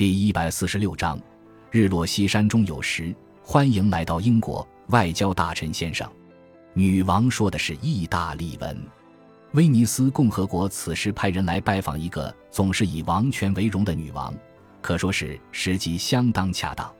第146章，日落西山中有时，欢迎来到英国，外交大臣先生。女王说的是意大利文。威尼斯共和国此时派人来拜访一个总是以王权为荣的女王，可说是时机相当恰当。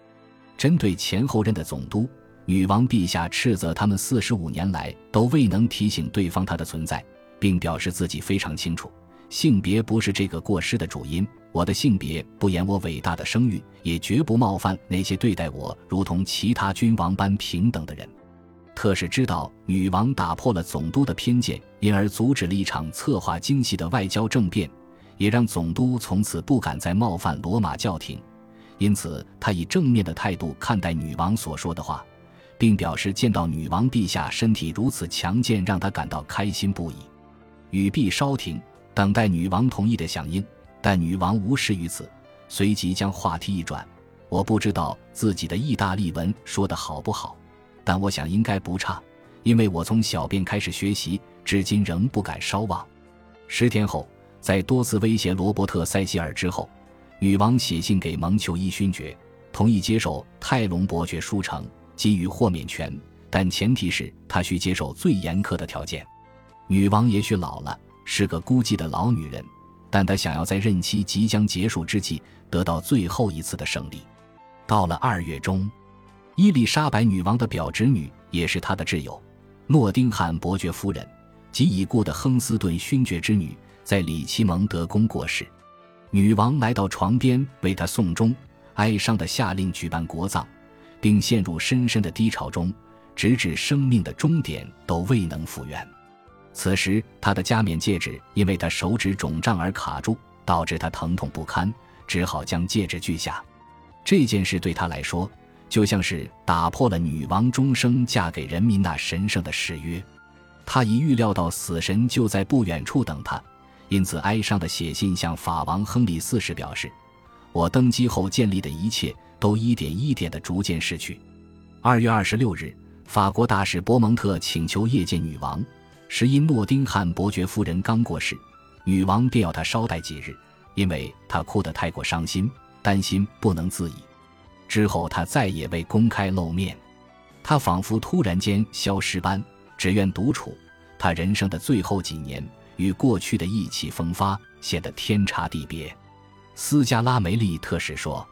针对前后任的总督，女王陛下斥责他们45年来都未能提醒对方她的存在，并表示自己非常清楚，性别不是这个过失的主因，我的性别不掩我伟大的声誉，也绝不冒犯那些对待我如同其他君王般平等的人。特使知道女王打破了总督的偏见，因而阻止了一场策划精细的外交政变，也让总督从此不敢再冒犯罗马教廷。因此他以正面的态度看待女王所说的话，并表示见到女王陛下身体如此强健让他感到开心不已。语毕稍停，等待女王同意的响应，但女王无视于此，随即将话题一转。我不知道自己的意大利文说得好不好，但我想应该不差，因为我从小便开始学习，至今仍不敢稍忘。10天后，在多次威胁罗伯特·塞西尔之后，女王写信给蒙求伊勋爵，同意接受泰隆伯爵书城，给予豁免权，但前提是他需接受最严苛的条件。女王也许老了，是个孤寂的老女人，但她想要在任期即将结束之际得到最后一次的胜利。到了2月中，伊丽莎白女王的表侄女，也是她的挚友，诺丁汉伯爵夫人及已故的亨斯顿勋爵之女，在里奇蒙德宫过世。女王来到床边为她送终，哀伤地下令举办国葬，并陷入深深的低潮中，直至生命的终点都未能复原。此时他的加冕戒指因为他手指肿胀而卡住，导致他疼痛不堪，只好将戒指锯下。这件事对他来说就像是打破了女王终生嫁给人民那神圣的誓约。他已预料到死神就在不远处等他，因此哀伤的写信向法王亨利4世表示，我登基后建立的一切都一点一点地逐渐逝去。2月26日，法国大使伯蒙特请求夜见女王，时因诺丁汉伯爵夫人刚过世，女王便要她稍待几日，因为她哭得太过伤心，担心不能自已。之后她再也未公开露面，她仿佛突然间消失般，只愿独处。她人生的最后几年与过去的意气风发显得天差地别。斯加拉梅利特使说，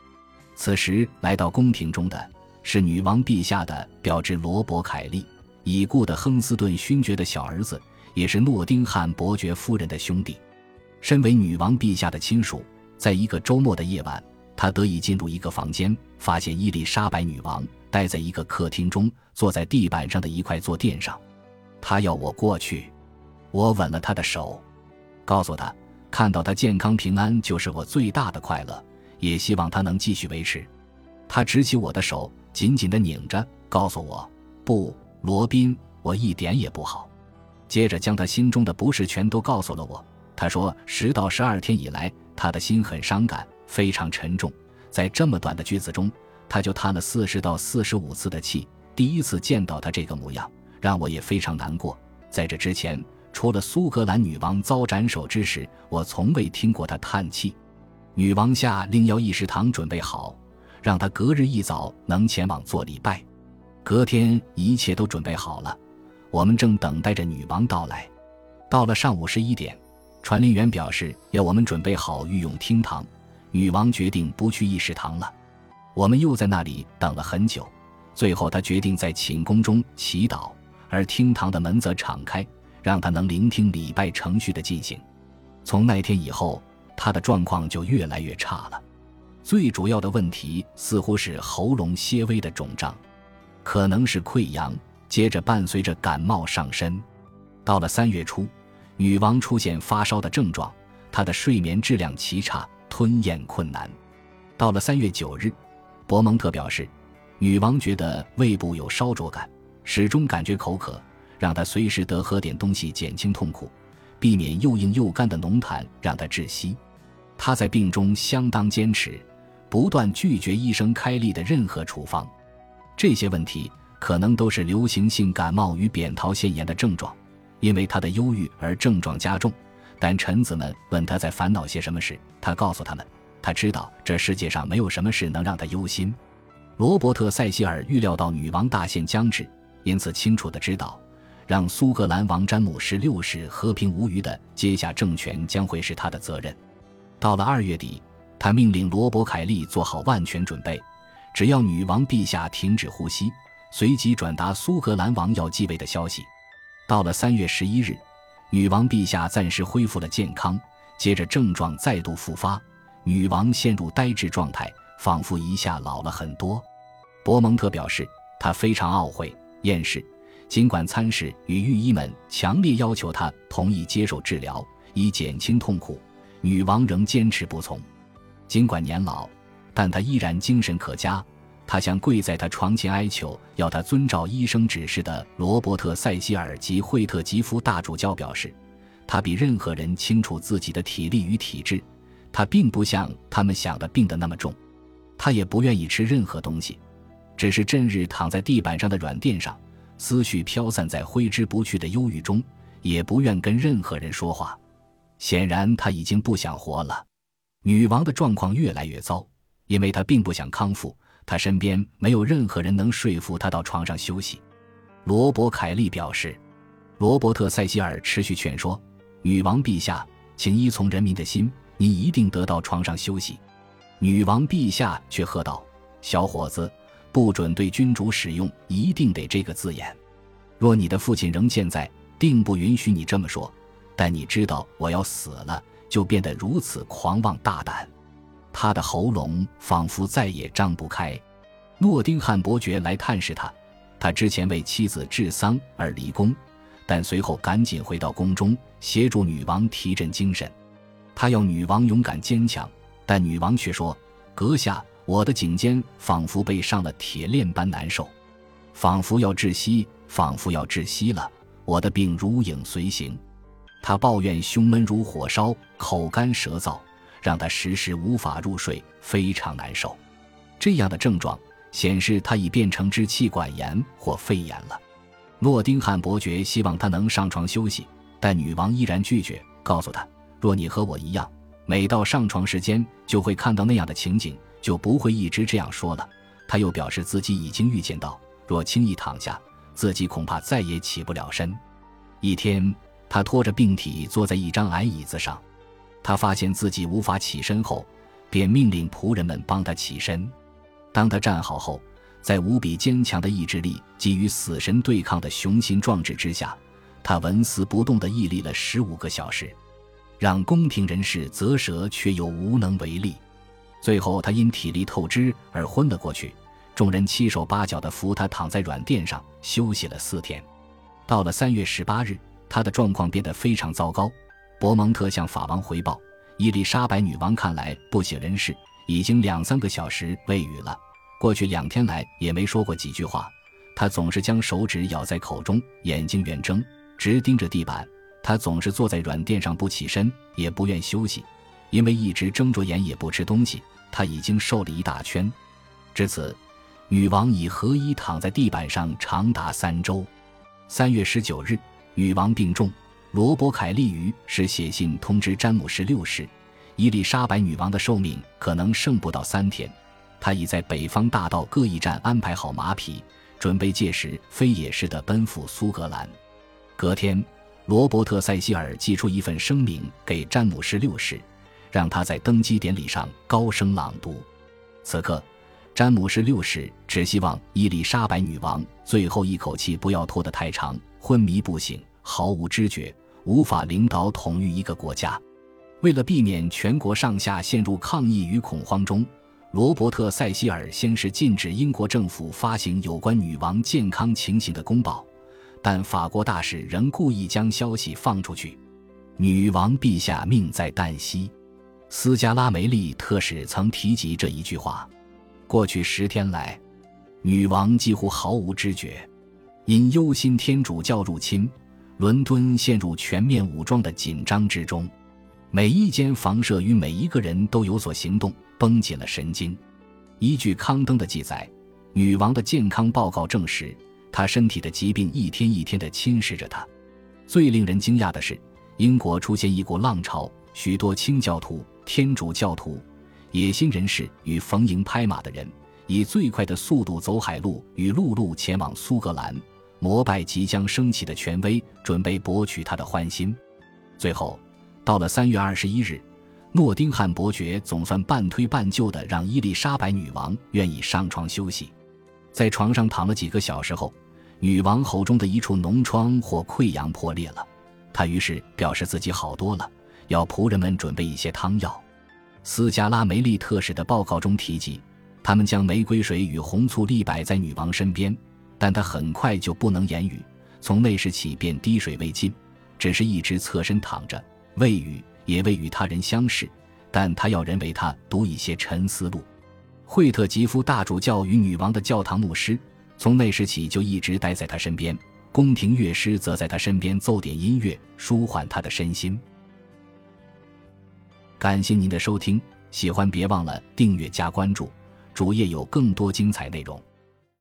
此时来到宫廷中的是女王陛下的表侄罗伯凯利，已故的亨斯顿勋爵的小儿子，也是诺丁汉伯爵夫人的兄弟。身为女王陛下的亲属，在一个周末的夜晚，他得以进入一个房间，发现伊丽莎白女王待在一个客厅中，坐在地板上的一块坐垫上。他要我过去，我吻了他的手，告诉他看到他健康平安就是我最大的快乐，也希望他能继续维持。他执起我的手，紧紧地拧着，告诉我，不，罗宾，我一点也不好。接着将他心中的不适全都告诉了我。他说10到12天以来他的心很伤感，非常沉重。在这么短的句子中，他就叹了40到45次的气。第一次见到他这个模样，让我也非常难过。在这之前，除了苏格兰女王遭斩首之时，我从未听过他叹气。女王下令要议事堂准备好，让他隔日一早能前往做礼拜。隔天一切都准备好了，我们正等待着女王到来。到了上午11点，传令员表示要我们准备好御用厅堂，女王决定不去议事堂了。我们又在那里等了很久，最后她决定在寝宫中祈祷，而厅堂的门则敞开，让她能聆听礼拜程序的进行。从那天以后，她的状况就越来越差了，最主要的问题似乎是喉咙些微的肿胀，可能是溃疡，接着伴随着感冒上身。到了3月初，女王出现发烧的症状，她的睡眠质量极差，吞咽困难。到了3月9日，伯蒙特表示，女王觉得胃部有烧灼感，始终感觉口渴，让她随时得喝点东西减轻痛苦，避免又硬又干的浓痰让她窒息。她在病中相当坚持，不断拒绝医生开立的任何处方。这些问题可能都是流行性感冒与扁桃腺炎的症状，因为他的忧郁而症状加重。但臣子们问他在烦恼些什么时，他告诉他们，他知道这世界上没有什么事能让他忧心。罗伯特·塞西尔预料到女王大限将至，因此清楚地知道让苏格兰王詹姆士六世和平无虞地接下政权将会是他的责任。到了2月底，他命令罗伯·凯利做好万全准备，只要女王陛下停止呼吸，随即转达苏格兰王要继位的消息。到了3月11日，女王陛下暂时恢复了健康，接着症状再度复发，女王陷入呆滞状态，仿佛一下老了很多。伯蒙特表示，他非常懊悔、厌世，尽管参事与御医们强烈要求他同意接受治疗，以减轻痛苦，女王仍坚持不从。尽管年老，但他依然精神可嘉。他向跪在他床前哀求要他遵照医生指示的罗伯特·塞西尔及惠特吉夫大主教表示，他比任何人清楚自己的体力与体质，他并不像他们想的病得那么重，他也不愿意吃任何东西，只是正日躺在地板上的软垫上，思绪飘散在挥之不去的忧郁中，也不愿跟任何人说话。显然他已经不想活了。女王的状况越来越糟，因为她并不想康复，他身边没有任何人能说服他到床上休息。罗伯·凯利表示，罗伯特·塞西尔持续劝说，女王陛下，请依从人民的心，您一定得到床上休息。女王陛下却喝道，小伙子，不准对君主使用一定得这个字眼。若你的父亲仍健在，定不允许你这么说，但你知道我要死了，就变得如此狂妄大胆。他的喉咙仿佛再也张不开。诺丁汉伯爵来探视他，他之前为妻子治丧而离宫，但随后赶紧回到宫中，协助女王提振精神。他要女王勇敢坚强，但女王却说，阁下，我的颈肩仿佛被上了铁链般难受，仿佛要窒息，仿佛要窒息了，我的病如影随形。他抱怨胸闷如火烧，口干舌燥，让他时时无法入睡，非常难受。这样的症状显示他已变成支气管炎或肺炎了。诺丁汉伯爵希望他能上床休息，但女王依然拒绝，告诉他，若你和我一样，每到上床时间就会看到那样的情景，就不会一直这样说了。他又表示自己已经预见到，若轻易躺下，自己恐怕再也起不了身。一天，他拖着病体坐在一张矮椅子上，他发现自己无法起身后，便命令仆人们帮他起身。当他站好后，在无比坚强的意志力及与死神对抗的雄心壮志之下，他纹丝不动地屹立了15个小时，让宫廷人士啧舌却又无能为力。最后他因体力透支而昏了过去，众人七手八脚地扶他躺在软垫上休息了4天。到了3月18日，他的状况变得非常糟糕。伯蒙特向法王回报，伊丽莎白女王看来不省人事，已经2-3个小时未语了，过去2天来也没说过几句话。她总是将手指咬在口中，眼睛圆睁，直盯着地板。她总是坐在软垫上不起身，也不愿休息，因为一直睁着眼也不吃东西，她已经瘦了1大圈。至此，女王已合衣躺在地板上长达3周。3月19日，女王病重。罗伯·凯利于是写信通知詹姆士6世，伊丽莎白女王的寿命可能剩不到3天。他已在北方大道各驿站安排好马匹，准备届时飞也似的奔赴苏格兰。隔天，罗伯特·塞西尔寄出一份声明给詹姆士6世，让他在登基典礼上高声朗读。此刻，詹姆士6世只希望伊丽莎白女王最后一口气不要拖得太长，昏迷不醒，毫无知觉，无法领导统御一个国家。为了避免全国上下陷入抗议与恐慌中，罗伯特·塞西尔先是禁止英国政府发行有关女王健康情形的公报，但法国大使仍故意将消息放出去。女王陛下命在旦夕。斯加拉梅利特使曾提及这一句话。过去10天来，女王几乎毫无知觉，因忧心天主教入侵，伦敦陷入全面武装的紧张之中，每一间房舍与每一个人都有所行动，绷紧了神经。依据康登的记载，女王的健康报告证实，她身体的疾病一天一天地侵蚀着她。最令人惊讶的是，英国出现一股浪潮，许多清教徒、天主教徒、野心人士与逢迎拍马的人，以最快的速度走海路与陆路前往苏格兰，膜拜即将升起的权威，准备博取他的欢心。最后，到了3月21日，诺丁汉伯爵总算半推半就地让伊丽莎白女王愿意上床休息。在床上躺了几个小时后，女王喉中的一处脓疮或溃疡破裂了，她于是表示自己好多了，要仆人们准备一些汤药。斯加拉梅利特使的报告中提及，他们将玫瑰水与红醋立摆在女王身边，但她很快就不能言语，从那时起便滴水未进，只是一直侧身躺着，未语也未与他人相识，但他要人为他读一些沉思录。惠特吉夫大主教与女王的教堂牧师从那时起就一直待在他身边，宫廷乐师则在他身边奏点音乐，舒缓他的身心。感谢您的收听，喜欢别忘了订阅加关注，主页有更多精彩内容。